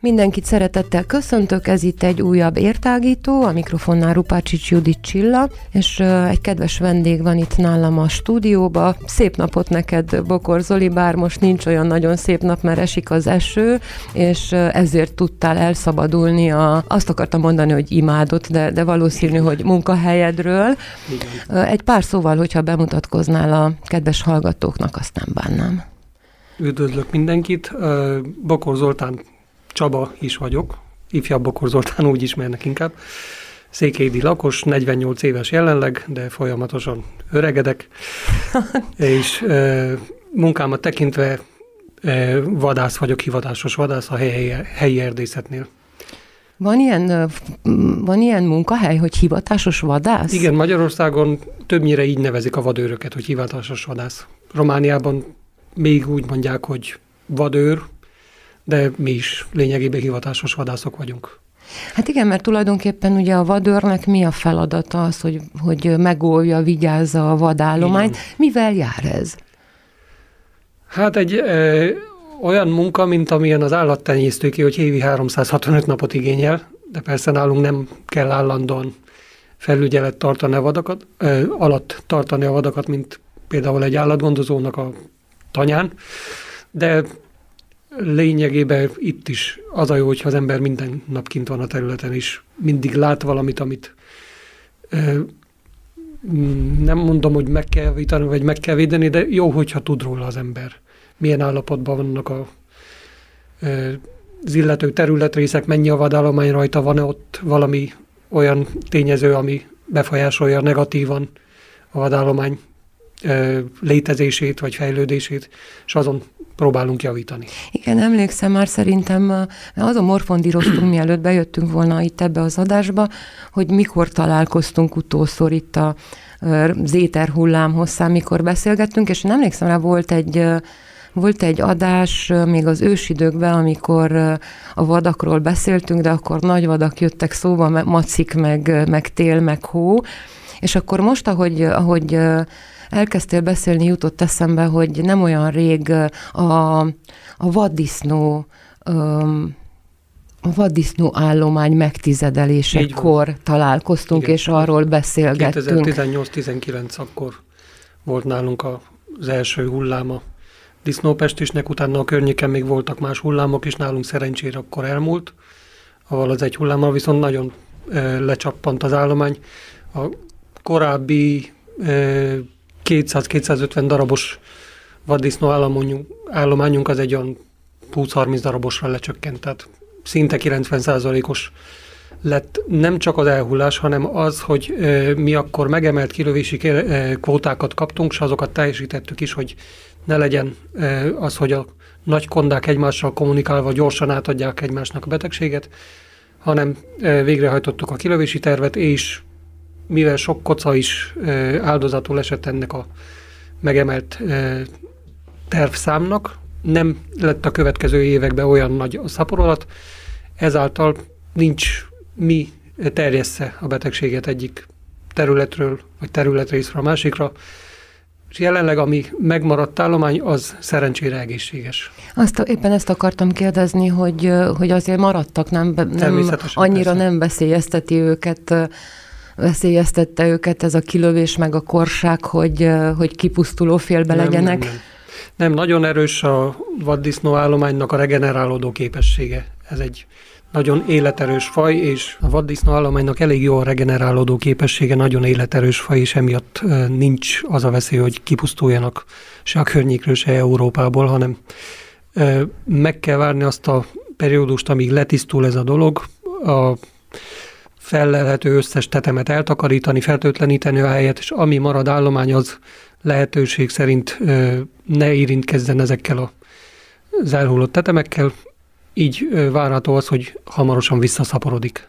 Mindenkit szeretettel köszöntök, ez itt egy újabb értágító, a mikrofonnál Rupárcsics Judit Csilla, és egy kedves vendég van itt nálam a stúdióba. Szép napot neked, Bokor Zoli, bár most nincs olyan nagyon szép nap, mert esik az eső, és ezért tudtál elszabadulni azt akartam mondani, hogy imádott, de valószínű, hogy munkahelyedről. Igen. Egy pár szóval, hogyha bemutatkoznál a kedves hallgatóknak, azt nem bánnám. Üdvözlök mindenkit, Bokor Zoltán Csaba is vagyok, ifjabb Bokor Zoltán, úgy ismernek inkább. Székédi lakos, 48 éves jelenleg, de folyamatosan öregedek, és munkámat tekintve vadász vagyok, hivatásos vadász a helyi erdészetnél. Van ilyen munkahely, hogy hivatásos vadász? Igen, Magyarországon többnyire így nevezik a vadőröket, hogy hivatásos vadász. Romániában még úgy mondják, hogy vadőr, de mi is lényegében hivatásos vadászok vagyunk. Hát igen, mert tulajdonképpen ugye a vadőrnek mi a feladata az, hogy megóvja, vigyázza a vadállományt. Igen. Mivel jár ez? Hát egy olyan munka, mint amilyen az állattenyésztőké, hogy évi 365 napot igényel, de persze nálunk nem kell állandóan felügyelet alatt tartani a vadakat, mint például egy állatgondozónak a tanyán, de lényegében itt is az a jó, hogyha az ember minden nap kint van a területen, és mindig lát valamit, amit nem mondom, hogy meg kell vitani, vagy meg kell védeni, de jó, hogyha tud róla az ember. Milyen állapotban vannak az illető területrészek, mennyi a vadállomány rajta, van-e ott valami olyan tényező, ami befolyásolja negatívan a vadállomány létezését vagy fejlődését, és azon próbálunk javítani. Igen, emlékszem már szerintem, azon morfondíroztunk, mielőtt bejöttünk volna itt ebbe az adásba, hogy mikor találkoztunk utolszor itt az éterhullám hosszán, mikor beszélgettünk, és emlékszem rá, volt egy adás még az ősidőkben, amikor a vadakról beszéltünk, de akkor nagy vadak jöttek szóba, macik, meg tél, meg hó, és akkor most, ahogy elkezdtél beszélni, jutott eszembe, hogy nem olyan rég a vaddisznó állomány megtizedelésekor találkoztunk, igen, és arról beszélgettünk. 2018-19 akkor volt nálunk az első hulláma disznópestisnek, utána a környéken még voltak más hullámok, és nálunk szerencsére akkor elmúlt, ahol az egy hullámmal viszont nagyon lecsappant az állomány. A korábbi 200-250 darabos vaddisznó állományunk az egy olyan 20-30 darabosra lecsökkent, tehát szinte 90%-os lett nem csak az elhullás, hanem az, hogy mi akkor megemelt kilövési kvótákat kaptunk, és azokat teljesítettük is, hogy ne legyen az, hogy a nagy kondák egymással kommunikálva gyorsan átadják egymásnak a betegséget, hanem végrehajtottuk a kilövési tervet, és mivel sok koca is áldozatul esett ennek a megemelt tervszámnak, nem lett a következő években olyan nagy a szaporulat, ezáltal nincs mi terjessze a betegséget egyik területről, vagy területrészről a másikra, és jelenleg ami megmaradt állomány, az szerencsére egészséges. Éppen ezt akartam kérdezni, hogy azért maradtak, nem annyira persze. Nem veszélyeztette őket ez a kilövés, meg a korság, hogy kipusztuló félbe legyenek? Nem, nagyon erős a vaddisznó állománynak a regenerálódó képessége. Ez egy nagyon életerős faj, és a vaddisznó állománynak elég jó a regenerálódó képessége, nagyon életerős faj, és emiatt nincs az a veszély, hogy kipusztuljanak se a környékről, se Európából, hanem meg kell várni azt a periódust, amíg letisztul ez a dolog, fellelhető összes tetemet eltakarítani, fertőtleníteni a helyet, és ami marad állomány, az lehetőség szerint ne érintkezzen ezekkel az elhullott tetemekkel, így várható az, hogy hamarosan visszaszaporodik.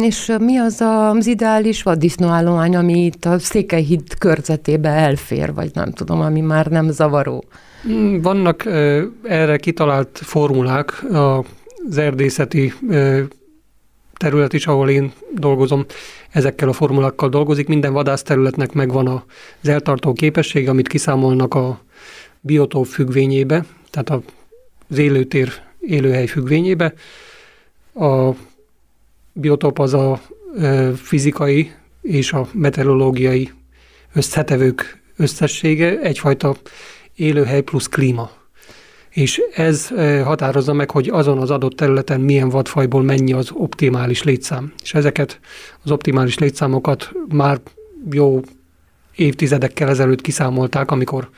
És mi az ideális vaddisznóállomány, ami itt a Székelyhíd körzetébe elfér, vagy nem tudom, ami már nem zavaró? Vannak erre kitalált formulák, az erdészeti terület is, ahol én dolgozom, ezekkel a formulákkal dolgozik. Minden vadászterületnek megvan az eltartó képessége, amit kiszámolnak a biotóp függvényébe, tehát az élőtér, élőhely függvényébe. A biotóp az a fizikai és a meteorológiai összetevők összessége, egyfajta élőhely plusz klíma. És ez határozza meg, hogy azon az adott területen milyen vadfajból mennyi az optimális létszám. És ezeket az optimális létszámokat már jó évtizedekkel ezelőtt kiszámolták, amikor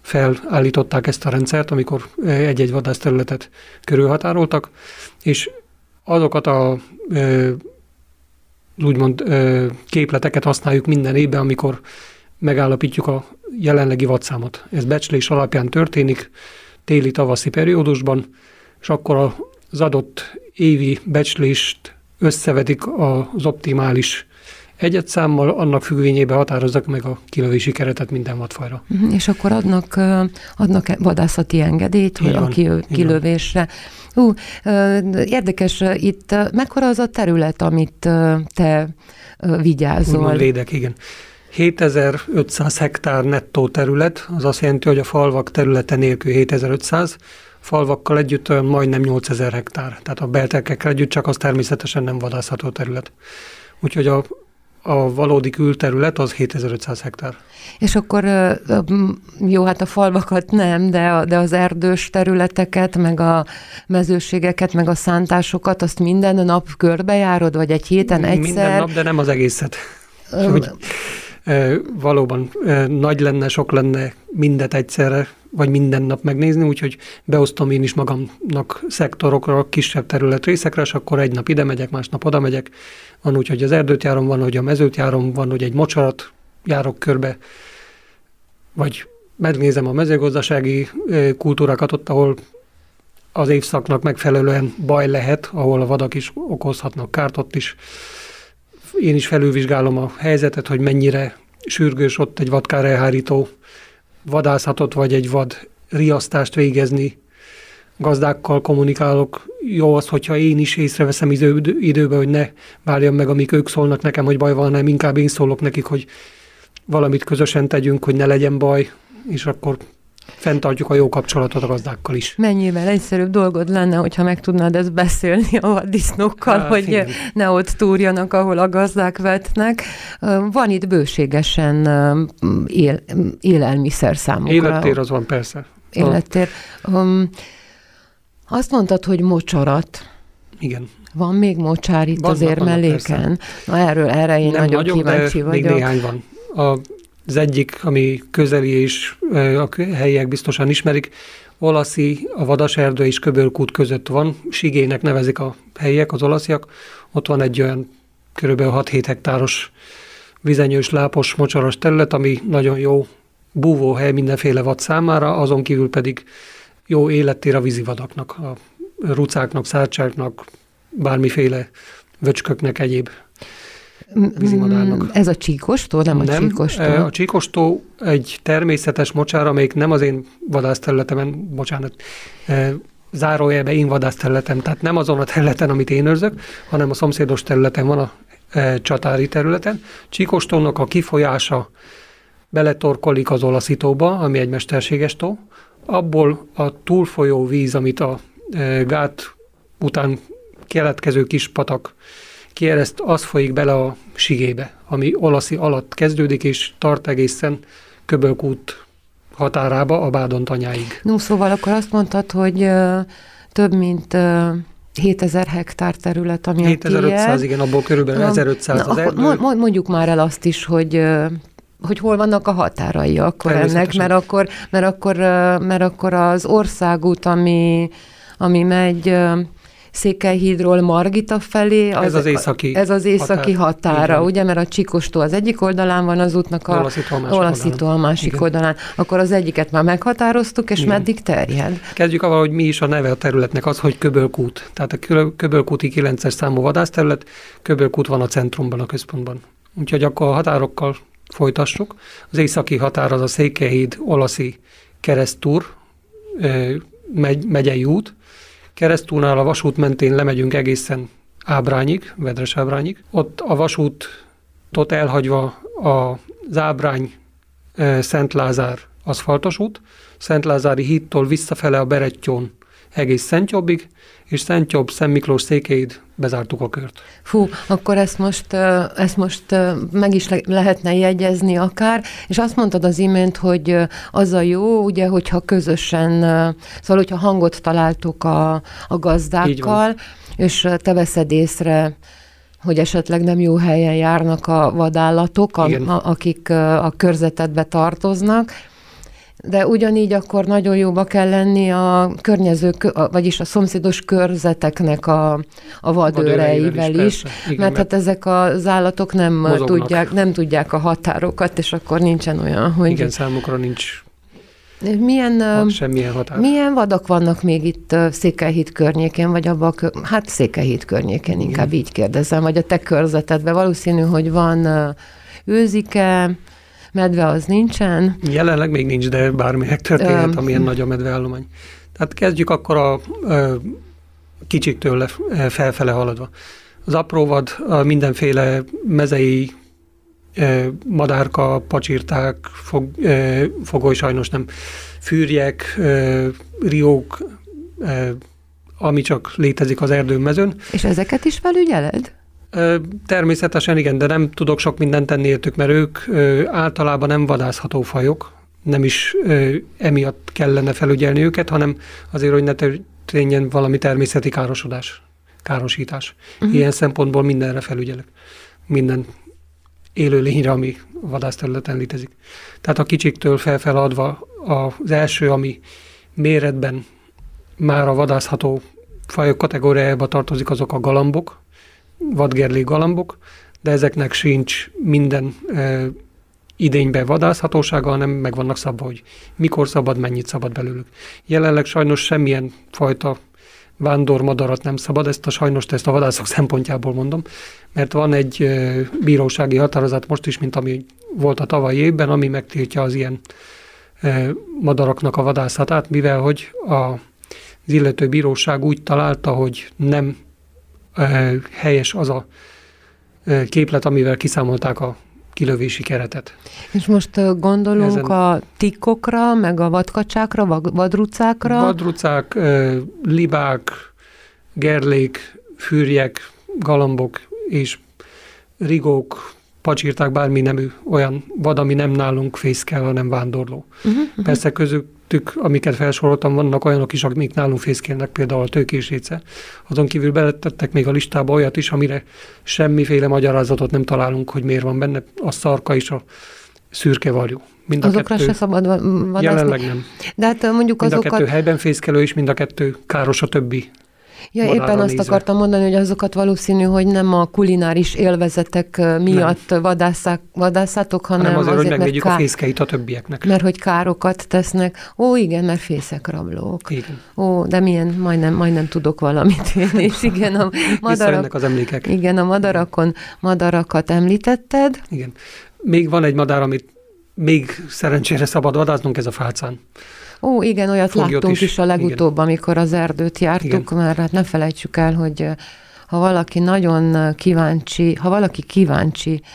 felállították ezt a rendszert, amikor egy-egy vadászterületet körülhatároltak, és azokat a úgymond képleteket használjuk minden évben, amikor megállapítjuk a jelenlegi vadszámot. Ez becslés alapján történik, téli-tavaszi periódusban, és akkor az adott évi becslést összevedik az optimális egyedszámmal, annak függvényébe határozzák meg a kilövési keretet minden vadfajra. És akkor adnak vadászati engedélyt, hogy a kilövésre. Érdekes, itt mekkora az a terület, amit te vigyázol? Úgymond védek, igen. 7500 hektár nettó terület, az azt jelenti, hogy a falvak területe nélkül 7500, falvakkal együtt olyan majdnem 8000 hektár, tehát a belterkekkel együtt, csak az természetesen nem vadászható terület. Úgyhogy a valódi külterület az 7500 hektár. És akkor jó, hát a falvakat nem, de az erdős területeket, meg a mezőségeket, meg a szántásokat, azt minden nap körbejárod, vagy egy héten egyszer? Minden nap, de nem az egészet. Hogy valóban nagy lenne, sok lenne mindet egyszerre, vagy minden nap megnézni, úgyhogy beosztom én is magamnak szektorokra, kisebb területrészekre, és akkor egy nap ide megyek, másnap oda megyek. Van úgy, hogy az erdőt járom, van, hogy a mezőt járom, van, hogy egy mocsarat járok körbe, vagy megnézem a mezőgazdasági kultúrákat ott, ahol az évszaknak megfelelően baj lehet, ahol a vadak is okozhatnak kárt, ott is. Én is felülvizsgálom a helyzetet, hogy mennyire sürgős ott egy vadkár elhárító vadászatot, vagy egy vad riasztást végezni. Gazdákkal kommunikálok. Jó az, hogyha én is észreveszem időbe, hogy ne várjam meg, amíg ők szólnak nekem, hogy baj van, hanem inkább én szólok nekik, hogy valamit közösen tegyünk, hogy ne legyen baj, és akkor fenntartjuk a jó kapcsolatot a gazdákkal is. Mennyivel egyszerűbb dolgod lenne, hogyha meg tudnád ezt beszélni a vaddisznókkal, hogy igen, ne ott túrjanak, ahol a gazdák vetnek. Van itt bőségesen élelmiszer számukra. Élettér az van, persze. Élettér. Azt mondtad, hogy mocsarat. Igen. Van még mocsár itt az Érmelléken? Na, erre én nagyon kíváncsi vagyok. Még néhány van. Az egyik, ami közeli és a helyiek biztosan ismerik, Olaszi, a vadaserdő és Köbölkút között van, Sigének nevezik a helyiek, az olasziak. Ott van egy olyan kb. 6-7 hektáros vizenyős, lápos, mocsaras terület, ami nagyon jó búvóhely mindenféle vad számára, azon kívül pedig jó élettér a vízivadaknak, a rucáknak, szárcsáknak, bármiféle vöcsköknek, egyéb vízimadárnak. Ez a Csíkostó, nem a Csíkostó? A Csíkostó egy természetes mocsár, amelyik nem az én vadászterületemen, bocsánat, zárójelben én vadászterületem, tehát nem azon a területen, amit én őrzök, hanem a szomszédos területen van, a csatári területen. Csíkostónak a kifolyása beletorkolik az Olaszítóba, ami egy mesterséges tó. Abból a túlfolyó víz, amit a gát után keletkező kis patak kiereszt, az folyik bele a Sigébe, ami Olaszi alatt kezdődik, és tart egészen Köbölkút határába, a Bádon-tanyáig. No, szóval akkor azt mondtad, hogy több mint 7000 hektár terület, ami 7500, igen, abból körülbelül 1500 az erdő. Mondjuk már el azt is, hogy hol vannak a határai akkor ennek, mert akkor az országút, ami megy Székelyhídról Margita felé. Ez az északi, határa, igen, ugye? Mert a Csíkostó az egyik oldalán van az útnak, a Olaszító a másik oldalán. Akkor az egyiket már meghatároztuk, és igen, meddig terjed? Kezdjük avval, hogy mi is a neve a területnek, az, hogy Köbölkút. Tehát a Köbölkúti 9-es számú vadászterület, Köbölkút van a centrumban, a központban. Úgyhogy akkor a határokkal folytassuk. Az északi határ az a Székelyhíd, Olaszi, Keresztúr megyei út, Keresztúrnál a vasút mentén lemegyünk egészen Ábrányig, Vedres Ábrányig. Ott a vasútot elhagyva az Ábrány Szent Lázár aszfaltos út, Szent Lázári hídtól visszafele a Berettyón egész Szentjobbig, és Szentjobb, Szent Miklós, Székéd, bezártuk a kört. Fú, akkor ezt most meg is lehetne jegyezni akár, és azt mondtad az imént, hogy az a jó, ugye, hogyha közösen, szóval, hogyha hangot találtuk a gazdákkal, és te veszed észre, hogy esetleg nem jó helyen járnak a vadállatok, akik a körzetedbe tartoznak, de ugyanígy akkor nagyon jóba kell lenni a környező, vagyis a szomszédos körzeteknek a vadőreivel is, mert hát ezek az állatok nem tudják a határokat, és akkor nincsen olyan, hogy... Igen, számukra nincs semmilyen határ. Milyen vadak vannak még itt Székelyhíd környékén, vagy abban hát Székelyhíd környékén inkább így kérdezem, vagy a te körzetedben valószínű, hogy van őzike, medve az nincsen? Jelenleg még nincs, de bármi megtörténhet, amilyen nagy a medveállomány. Tehát kezdjük akkor a kicsiktől felfele haladva. Az apróvad, mindenféle mezei, madárka, pacsirták, fogoly sajnos nem, fűrjek, riók, ami csak létezik az erdőn, mezőn. És ezeket is felügyeled? Természetesen igen, de nem tudok sok mindent tenni értük, mert ők általában nem vadászható fajok, nem is emiatt kellene felügyelni őket, hanem azért, hogy ne történjen valami természeti károsítás. Ilyen szempontból mindenre felügyelek. Minden élő lényre, ami a vadászterületen létezik. Tehát a kicsiktől felfeladva az első, ami méretben már a vadászható fajok kategóriájába tartozik, azok a galambok, vadgerlé galambok, de ezeknek sincs minden idényben vadászhatósága, hanem meg vannak szabva, hogy mikor szabad, mennyit szabad belőlük. Jelenleg sajnos semmilyen fajta vándormadarat nem szabad, ezt a vadászok szempontjából mondom, mert van egy bírósági határozat most is, mint ami volt a tavalyi évben, ami megtiltja az ilyen madaraknak a vadászatát, mivel hogy az illető bíróság úgy találta, hogy nem helyes az a képlet, amivel kiszámolták a kilövési keretet. És most gondolunk a tikkokra, meg a vadkacsákra, vadrucákra? Vadrucák, libák, gerlék, fűrjek, galambok és rigók, pacsirták, bármi nemű olyan vad, ami nem nálunk fészkel, hanem vándorló. Persze közöttük, amiket felsoroltam, vannak olyanok is, amik nálunk fészkelnek, például a tőkésréce. Azon kívül beletettek még a listába olyat is, amire semmiféle magyarázatot nem találunk, hogy miért van benne, a szarka és a szürke varjú. Azokra se szabad vadászni? Jelenleg nem. De hát mondjuk mind azokat... a kettő helyben fészkelő, és mind a kettő káros a többi. Ja, éppen azt akartam mondani, hogy azokat valószínű, hogy nem a kulináris élvezetek miatt vadásszátok, hanem azért, hogy megvédjük a fészkeit a többieknek. Mert hogy károkat tesznek. Ó, igen, mert fészek rablók. Igen. Ó, de milyen, majdnem tudok valamit én is. Igen, a madarak, az emlékek. Igen, a madarakat említetted. Igen. Még van egy madár, amit még szerencsére szabad vadásznunk, ez a fácán. Ó, igen, olyat láttunk is a legutóbb, amikor az erdőt jártuk, mert hát ne felejtsük el, hogy ha valaki nagyon kíváncsi,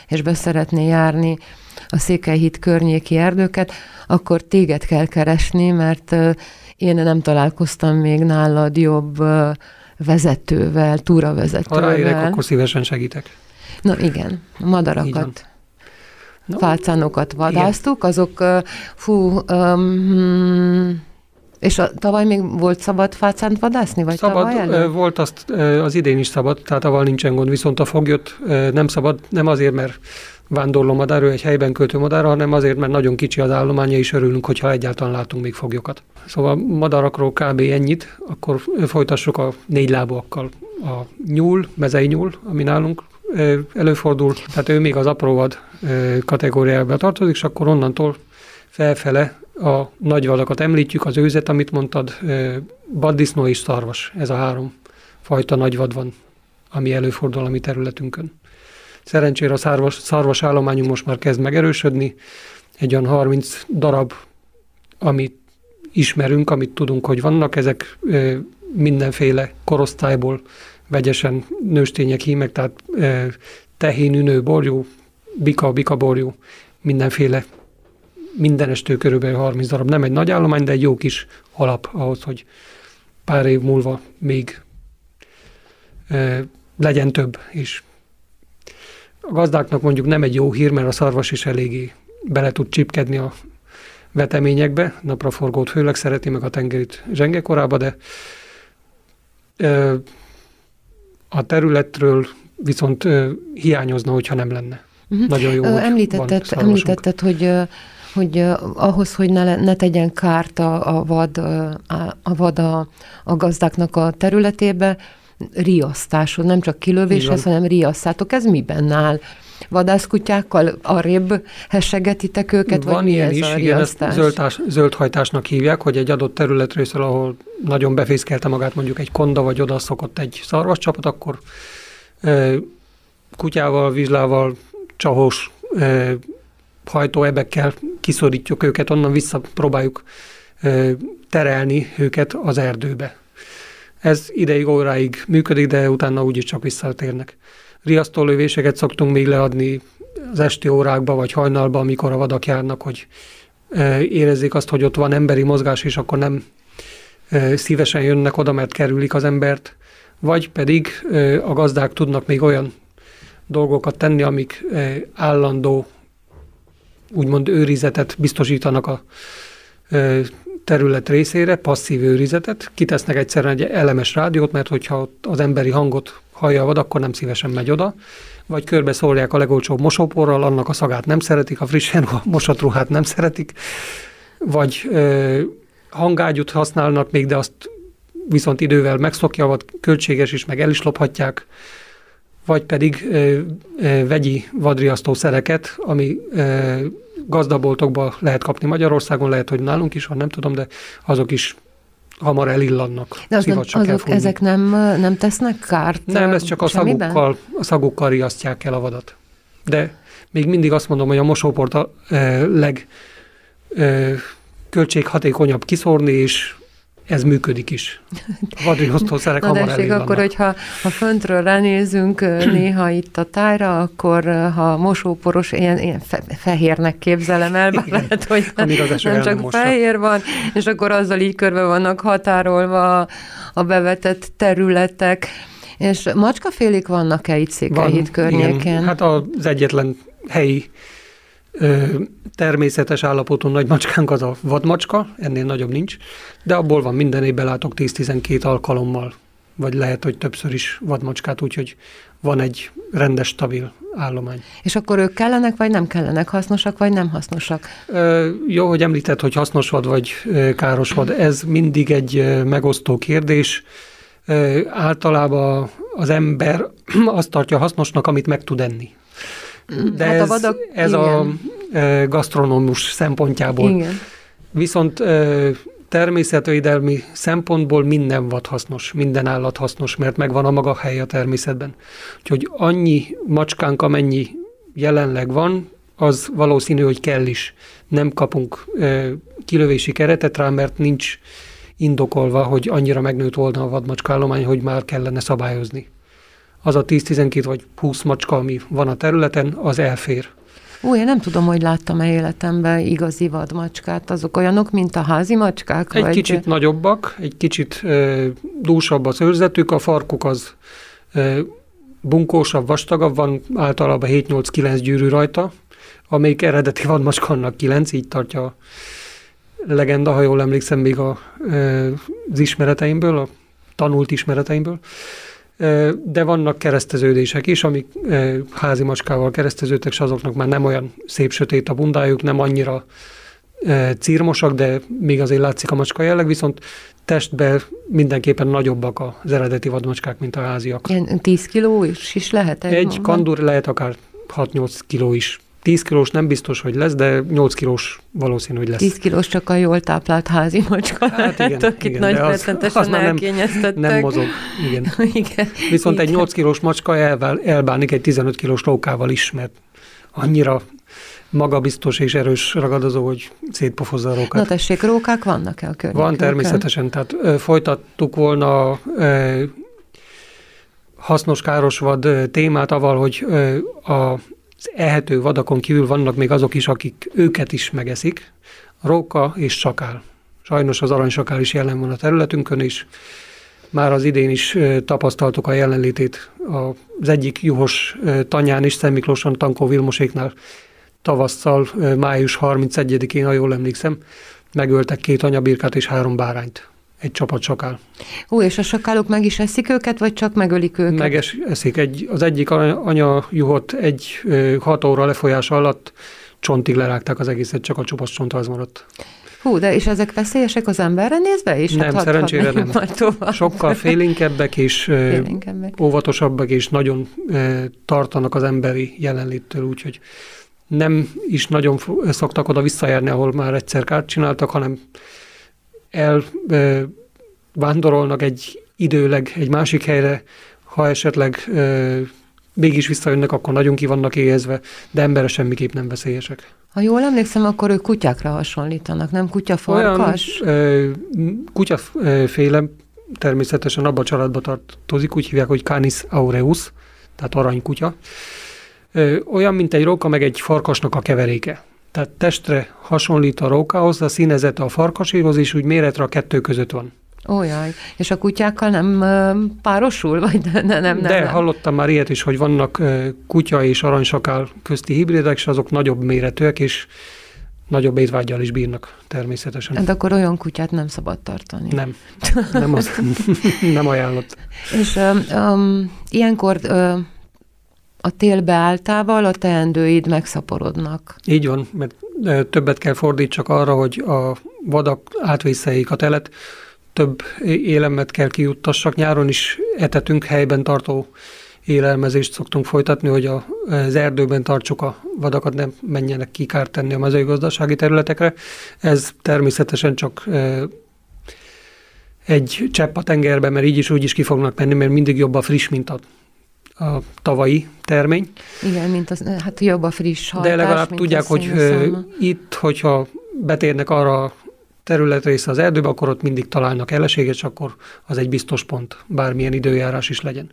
és be szeretné járni a Székelyhíd környéki erdőket, akkor téged kell keresni, mert én nem találkoztam még nálad jobb vezetővel, túravezetővel. Ha ráérek, akkor szívesen segítek. Na igen, madarakat. Fácánokat vadásztuk, azok és tavaly még volt szabad fácánt vadászni? Vagy szabad volt, azt az idén is szabad, tehát tavaly nincsen gond, viszont a foglyot nem szabad, nem azért, mert vándorló madár, ő egy helyben költő madár, hanem azért, mert nagyon kicsi az állománya, és örülünk, hogyha egyáltalán látunk még foglyokat. Szóval madarakról kb. Ennyit, akkor folytassuk a négylábúakkal. A nyúl, mezei nyúl, ami nálunk előfordul, tehát ő még az apróvad kategóriába tartozik, és akkor onnantól felfele a nagyvadakat említjük, az őzet, amit mondtad, vaddisznó és szarvas, ez a három fajta nagyvad van, ami előfordul a mi területünkön. Szerencsére a szarvas állományunk most már kezd megerősödni, egy olyan 30 darab, amit ismerünk, amit tudunk, hogy vannak, ezek mindenféle korosztályból, vegyesen nőstények, hímek, tehát tehén, ünő, borjú, bika, bikaborjú, mindenféle, mindenestől körülbelül 30 darab. Nem egy nagy állomány, de egy jó kis alap ahhoz, hogy pár év múlva még legyen több is. A gazdáknak mondjuk nem egy jó hír, mert a szarvas is eléggé bele tud csipkedni a veteményekbe, napraforgót főleg szereti, meg a tengerit zsengekorába, de a területről viszont hiányozna, hogyha nem lenne. Nagyon jó, említetted, hogy ahhoz, hogy ne tegyen kárt a vad a gazdáknak a területébe, riasztásod, nem csak kilövéshez, hanem riasztátok. Ez miben áll? Vadászkutyákkal arrébb hessegetitek őket? Van ilyen is, igen, ezt zöldhajtásnak hívják, hogy egy adott területrészről, ahol nagyon befészkelte magát mondjuk egy konda, vagy oda szokott egy szarvascsapat, akkor kutyával, vizslával, csahós hajtóebekkel kiszorítjuk őket, onnan visszapróbáljuk terelni őket az erdőbe. Ez ideig, óráig működik, de utána úgyis csak visszatérnek. Riasztólövéseket szoktunk még leadni az esti órákba, vagy hajnalba, amikor a vadak járnak, hogy érezzék azt, hogy ott van emberi mozgás, és akkor nem szívesen jönnek oda, mert kerülik az embert. Vagy pedig a gazdák tudnak még olyan dolgokat tenni, amik állandó, úgymond őrizetet biztosítanak a terület részére, passzív őrizetet, kitesznek egyszerűen egy elemes rádiót, mert hogyha az emberi hangot hallja a vad, akkor nem szívesen megy oda, vagy körbe szórják a legolcsóbb mosóporral, annak a szagát nem szeretik, a frissen mosott ruhát nem szeretik, vagy hangágyút használnak még, de azt viszont idővel megszokja a vad, költséges is, meg el is lophatják, vagy pedig vegyi vadriasztó szereket, ami gazdaboltokban lehet kapni Magyarországon, lehet, hogy nálunk is van, nem tudom, de azok is hamar elillannak. De ezek nem tesznek kárt? Nem, ez csak a szagukkal riasztják el a vadat. De még mindig azt mondom, hogy a mosóport a legköltséghatékonyabb kiszórni, és ez működik is. A vadriasztószerek hamar elillannak. Akkor, hogyha föntről ránézünk néha itt a tájra, akkor ha mosóporos, ilyen fehérnek képzelem el, bár lehet, hogy nem csak fehér van, és akkor azzal így körbe vannak határolva a bevetett területek. És macskafélék vannak-e itt Székelyhíd környéken? Igen. Hát az egyetlen helyi természetes állapotú nagy macskánk az a vadmacska, ennél nagyobb nincs, de abból van minden évben látok 10-12 alkalommal, vagy lehet, hogy többször is vadmacskát, úgyhogy van egy rendes, stabil állomány. És akkor ők kellenek, vagy nem kellenek? Hasznosak, vagy nem hasznosak? Jó, hogy említed, hogy hasznos vad, vagy káros vad. Ez mindig egy megosztó kérdés. Általában az ember azt tartja hasznosnak, amit meg tud enni. De hát ez a gasztronómus szempontjából. Igen. Viszont természetvédelmi szempontból minden vad hasznos, minden állat hasznos, mert megvan a maga helye a természetben. Úgyhogy annyi macskánk, amennyi jelenleg van, az valószínű, hogy kell is. Nem kapunk kilövési keretet rá, mert nincs indokolva, hogy annyira megnőtt volna a vadmacska állomány, hogy már kellene szabályozni. Az a 10-12 vagy 20 macska, ami van a területen, az elfér. Én nem tudom, hogy láttam-e életemben igazi vadmacskát. Azok olyanok, mint a házi macskák? Egy kicsit nagyobbak, egy kicsit dúsabb az őrzetük, a farkuk az bunkósabb, vastagabb, van általában 7-8-9 gyűrű rajta, amelyik eredeti vadmacska, annak 9, így tartja a legenda, ha jól emlékszem még az ismereteimből, a tanult ismereteimből. De vannak kereszteződések is, amik házi macskával kereszteződtek, és azoknak már nem olyan szép sötét a bundájuk, nem annyira círmosak, de még azért látszik a macska jelleg, viszont testben mindenképpen nagyobbak az eredeti vadmacskák, mint a háziak. Ilyen 10 kiló is lehet? Egy kandur lehet akár 6-8 kiló is. 10 kilós nem biztos, hogy lesz, de 8 kilós valószínű, hogy lesz. 10 kilós csak a jól táplált házi macska, hát lehet, akit nagy percentesen elkényeztettek. Nem mozog, igen. Igen. Viszont igen. Egy 8 kilós macska elbánik egy 15 kilós rókával is, mert annyira magabiztos és erős ragadozó, hogy szétpofozza a rókát. Na tessék, rókák vannak-e a környékünkön? Van természetesen, tehát folytattuk volna hasznos káros vad témát avval, hogy az ehető vadakon kívül vannak még azok is, akik őket is megeszik, róka és sakál. Sajnos az aranysakál is jelen van a területünkön is. Már az idén is tapasztaltuk a jelenlétét az egyik juhos tanyán is, Szent Miklóson, Tankó Vilmoséknál tavasszal, május 31-én, ha jól emlékszem, megöltek 2 anyabirkát és 3 bárányt. Egy csapat sakál. Hú, és a sakálok meg is eszik őket, vagy csak megölik őket? Megeszik. Az egyik anyajuhot 6 óra lefolyása alatt csontig lerágták az egészet, csak a csupasz csont az maradt. Hú, de és ezek veszélyesek az emberre nézve is? Nem, hát szerencsére nem. Sokkal félénkebbek és óvatosabbak, és nagyon tartanak az emberi jelenléttől, úgyhogy nem is nagyon szoktak oda visszajárni, ahol már egyszer kárt csináltak, hanem elvándorolnak egy időleg egy másik helyre, ha esetleg mégis visszajönnek, akkor nagyon ki vannak éhezve, de emberre semmiképp nem veszélyesek. Ha jól emlékszem, akkor ők kutyákra hasonlítanak, nem kutyafarkas? Olyan kutyaféle természetesen abba a családba tartozik, úgy hívják, hogy Canis aureus, tehát aranykutya. Olyan, mint egy róka, meg egy farkasnak a keveréke. Tehát testre hasonlít a rókához, a színezete a farkaséhoz, és úgy méretre a 2 között van. Ó, jaj. És a kutyákkal nem párosul? Vagy nem. Hallottam már ilyet is, hogy vannak kutya és aranysakál közti hibridek, és azok nagyobb méretűek, és nagyobb étvágyal is bírnak természetesen. Hát akkor olyan kutyát nem szabad tartani. Nem ajánlott. És ilyenkor... a tél beálltával a teendőid megszaporodnak. Így van, mert többet kell fordítsak arra, hogy a vadak átvészeljék a telet, több élelmet kell kijuttassak. Nyáron is etetünk, helyben tartó élelmezést szoktunk folytatni, hogy az erdőben tartsuk a vadakat, nem menjenek ki kárt tenni a mezőgazdasági területekre. Ez természetesen csak egy csepp a tengerbe, mert így is úgy is ki fognak menni, mert mindig jobb a friss, mint a tavalyi termény. Igen, hát jobb a friss haltás. De legalább tudják, hogy itt, hogyha betérnek arra a területrészre az erdőbe, akkor ott mindig találnak eleséget, és akkor az egy biztos pont, bármilyen időjárás is legyen.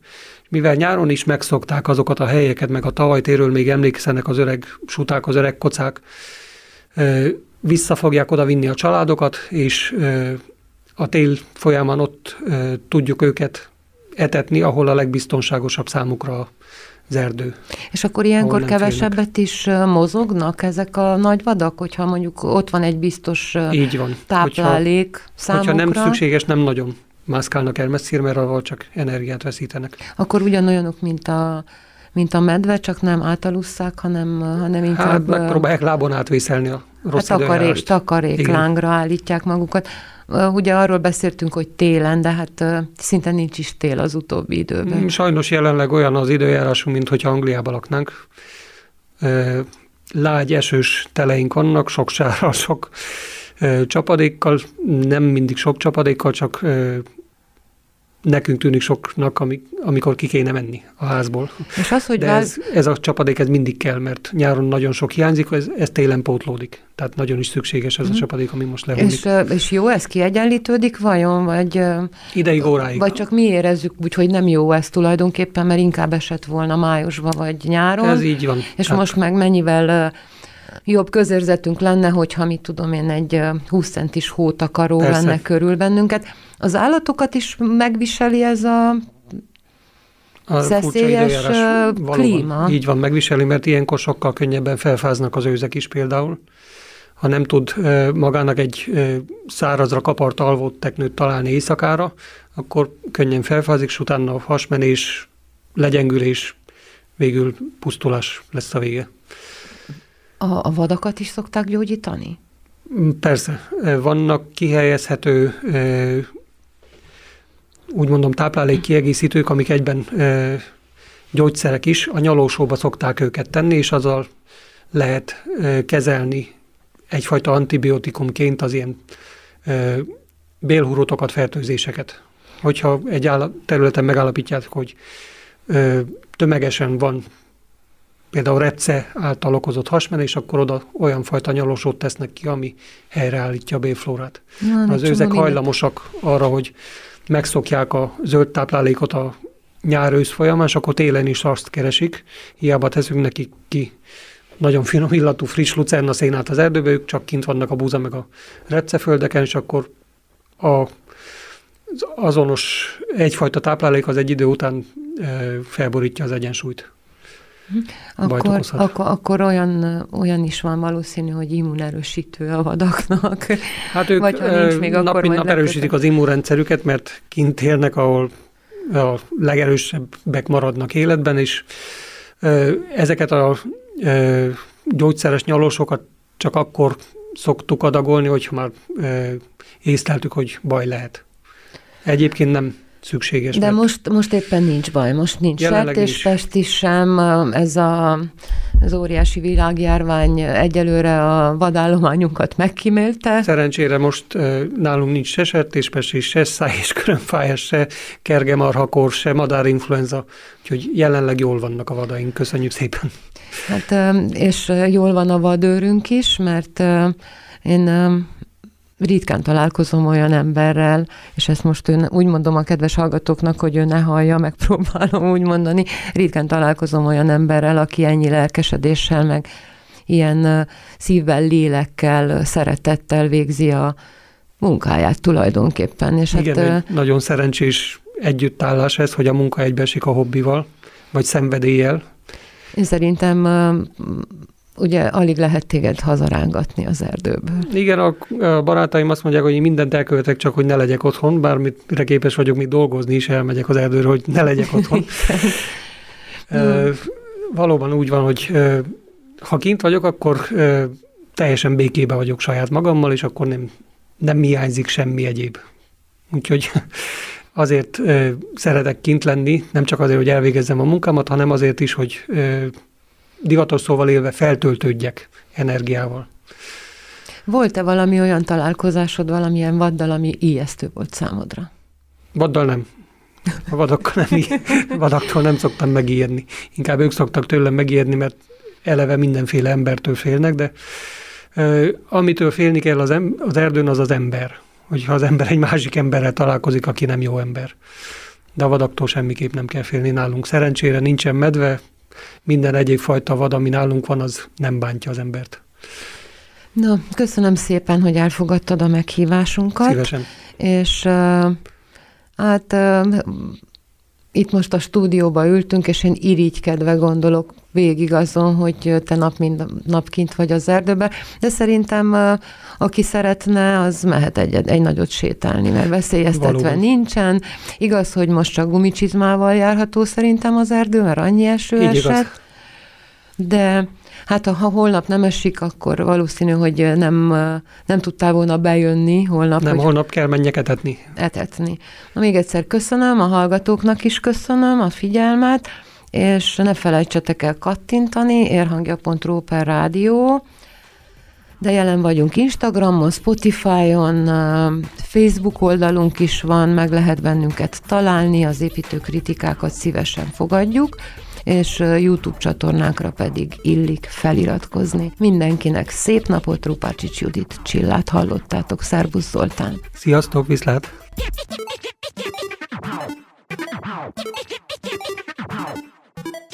Mivel nyáron is megszokták azokat a helyeket, meg a tavalytéről még emlékszenek az öreg suták, az öreg kocák, vissza fogják oda vinni a családokat, és a tél folyamán ott tudjuk őket etetni, ahol a legbiztonságosabb számukra az erdő. És akkor ilyenkor kevesebbet is mozognak ezek a nagy vadak, hogyha mondjuk ott van egy biztos táplálék számukra? Hogyha nem szükséges, nem nagyon mászkálnak el messzire, mert avval csak energiát veszítenek. Akkor ugyanolyanok, mint a medve, csak nem átalusszák, hanem inkább... Hát megpróbálják lábon átvészelni a rossz időjárást. Takaréklángra állítják magukat. Ugye arról beszéltünk, hogy télen, de hát szinte nincs is tél az utóbbi időben. Sajnos jelenleg olyan az időjárásunk, mint hogyha Angliában laknánk. Lágy, esős teleink vannak, sok sárral, sok csapadékkal, nem mindig sok csapadékkal, csak nekünk tűnik soknak, amikor ki kéne menni a házból. És az, hogy ez a csapadék, ez mindig kell, mert nyáron nagyon sok hiányzik, ez télen pótlódik. Tehát nagyon is szükséges ez a csapadék, ami most lehullik. És jó, ez kiegyenlítődik vajon? Vagy ideig, óráig. Vagy csak mi érezzük úgy, hogy nem jó ez tulajdonképpen, mert inkább esett volna májusba vagy nyáron. Ez így van. És hát most meg mennyivel jobb közérzetünk lenne, hogyha mit tudom én, egy 20 centis hótakaró lenne körül bennünket. Az állatokat is megviseli ez a szeszélyes klíma. Így van, megviseli, mert ilyenkor sokkal könnyebben felfáznak az őzek is például. Ha nem tud magának egy szárazra kapart alvót teknőt találni éjszakára, akkor könnyen felfázik, és utána a hasmenés, legyengülés, végül pusztulás lesz a vége. A vadakat is szokták gyógyítani? Persze. Vannak kihelyezhető, úgymond táplálék kiegészítők, amik egyben gyógyszerek is. A nyalósóba szokták őket tenni, és azzal lehet kezelni egyfajta antibiotikumként az ilyen bélhurrutokat, fertőzéseket. Hogyha egy területen megállapítják, hogy tömegesen van például repce által okozott hasmenés, akkor oda olyan fajta nyalosót tesznek ki, ami helyreállítja a B-flórát. Az őzek hajlamosak arra, hogy megszokják a zöld táplálékot a nyár-ősz folyamán, és akkor télen is azt keresik, hiába teszünk nekik ki nagyon finom illatú friss lucerna szénát az erdőbe, ők csak kint vannak a búza meg a repceföldeken, és akkor az azonos egyfajta táplálék az egy idő után felborítja az egyensúlyt. Akkor olyan is van valószínű, hogy immunerősítő a vadaknak. Hát ők nap erősítik az immunrendszerüket, mert kint élnek, ahol a legerősebbek maradnak életben, és ezeket a gyógyszeres nyalósokat csak akkor szoktuk adagolni, hogyha már észleltük, hogy baj lehet. Egyébként nem szükséges. De most éppen nincs baj, most nincs sertéspest is sem, ez óriási világjárvány egyelőre a vadállományunkat megkímélte. Szerencsére most nálunk nincs se sertéspest, se száj és körömfájás, se kergemarhakór, se madárinfluenza, úgyhogy jelenleg jól vannak a vadaink, köszönjük szépen. Hát és jól van a vadőrünk is, mert én ritkán találkozom olyan emberrel, és ezt most én úgy mondom a kedves hallgatóknak, hogy ő ne hallja, megpróbálom úgy mondani, ritkán találkozom olyan emberrel, aki ennyi lelkesedéssel, meg ilyen szívvel, lélekkel, szeretettel végzi a munkáját tulajdonképpen. És igen, nagyon szerencsés együttállás ez, hogy a munka egybeesik a hobbival, vagy szenvedéllyel. Én szerintem ugye alig lehet téged hazarángatni az erdőből. Igen, a barátaim azt mondják, hogy én mindent elkövetek, csak hogy ne legyek otthon, bármire képes vagyok, még dolgozni is elmegyek az erdőre, hogy ne legyek otthon. Valóban úgy van, hogy ha kint vagyok, akkor teljesen békében vagyok saját magammal, és akkor nem hiányzik semmi egyéb. Úgyhogy azért szeretek kint lenni, nem csak azért, hogy elvégezzem a munkámat, hanem azért is, hogy divatos szóval élve feltöltődjek energiával. Volt-e valami olyan találkozásod, valamilyen vaddal, ami ijesztő volt számodra? Vaddal nem. A vadaktól nem szoktam megijedni. Inkább ők szoktak tőlem megijedni, mert eleve mindenféle embertől félnek, de amitől félni kell az erdőn, az az ember. Hogyha az ember egy másik emberrel találkozik, aki nem jó ember. De a vadaktól semmiképp nem kell félni nálunk. Szerencsére nincsen medve, minden egyéb fajta vad, ami nálunk van, az nem bántja az embert. Na, köszönöm szépen, hogy elfogadtad a meghívásunkat. Szívesen. És itt most a stúdióba ültünk, és én irigykedve gondolok végig azon, hogy te nap mint nap kint vagy az erdőben, de szerintem aki szeretne, az mehet egy nagyot sétálni, mert veszélyeztetve valóban nincsen. Igaz, hogy most csak gumicsizmával járható szerintem az erdő, mert annyi eső esett, de hát ha holnap nem esik, akkor valószínű, hogy nem tudtál volna bejönni holnap. Nem, holnap kell menjek etetni. Na, még egyszer köszönöm, a hallgatóknak is köszönöm a figyelmet, és ne felejtsetek el kattintani, érhangja.ru per rádió, de jelen vagyunk Instagramon, Spotify-on, Facebook oldalunk is van, meg lehet bennünket találni, az építőkritikákat szívesen fogadjuk, és YouTube csatornákra pedig illik feliratkozni. Mindenkinek szép napot, Rupárcsics Judit Csillát hallottátok. Szervusz Zoltán! Sziasztok, viszlát!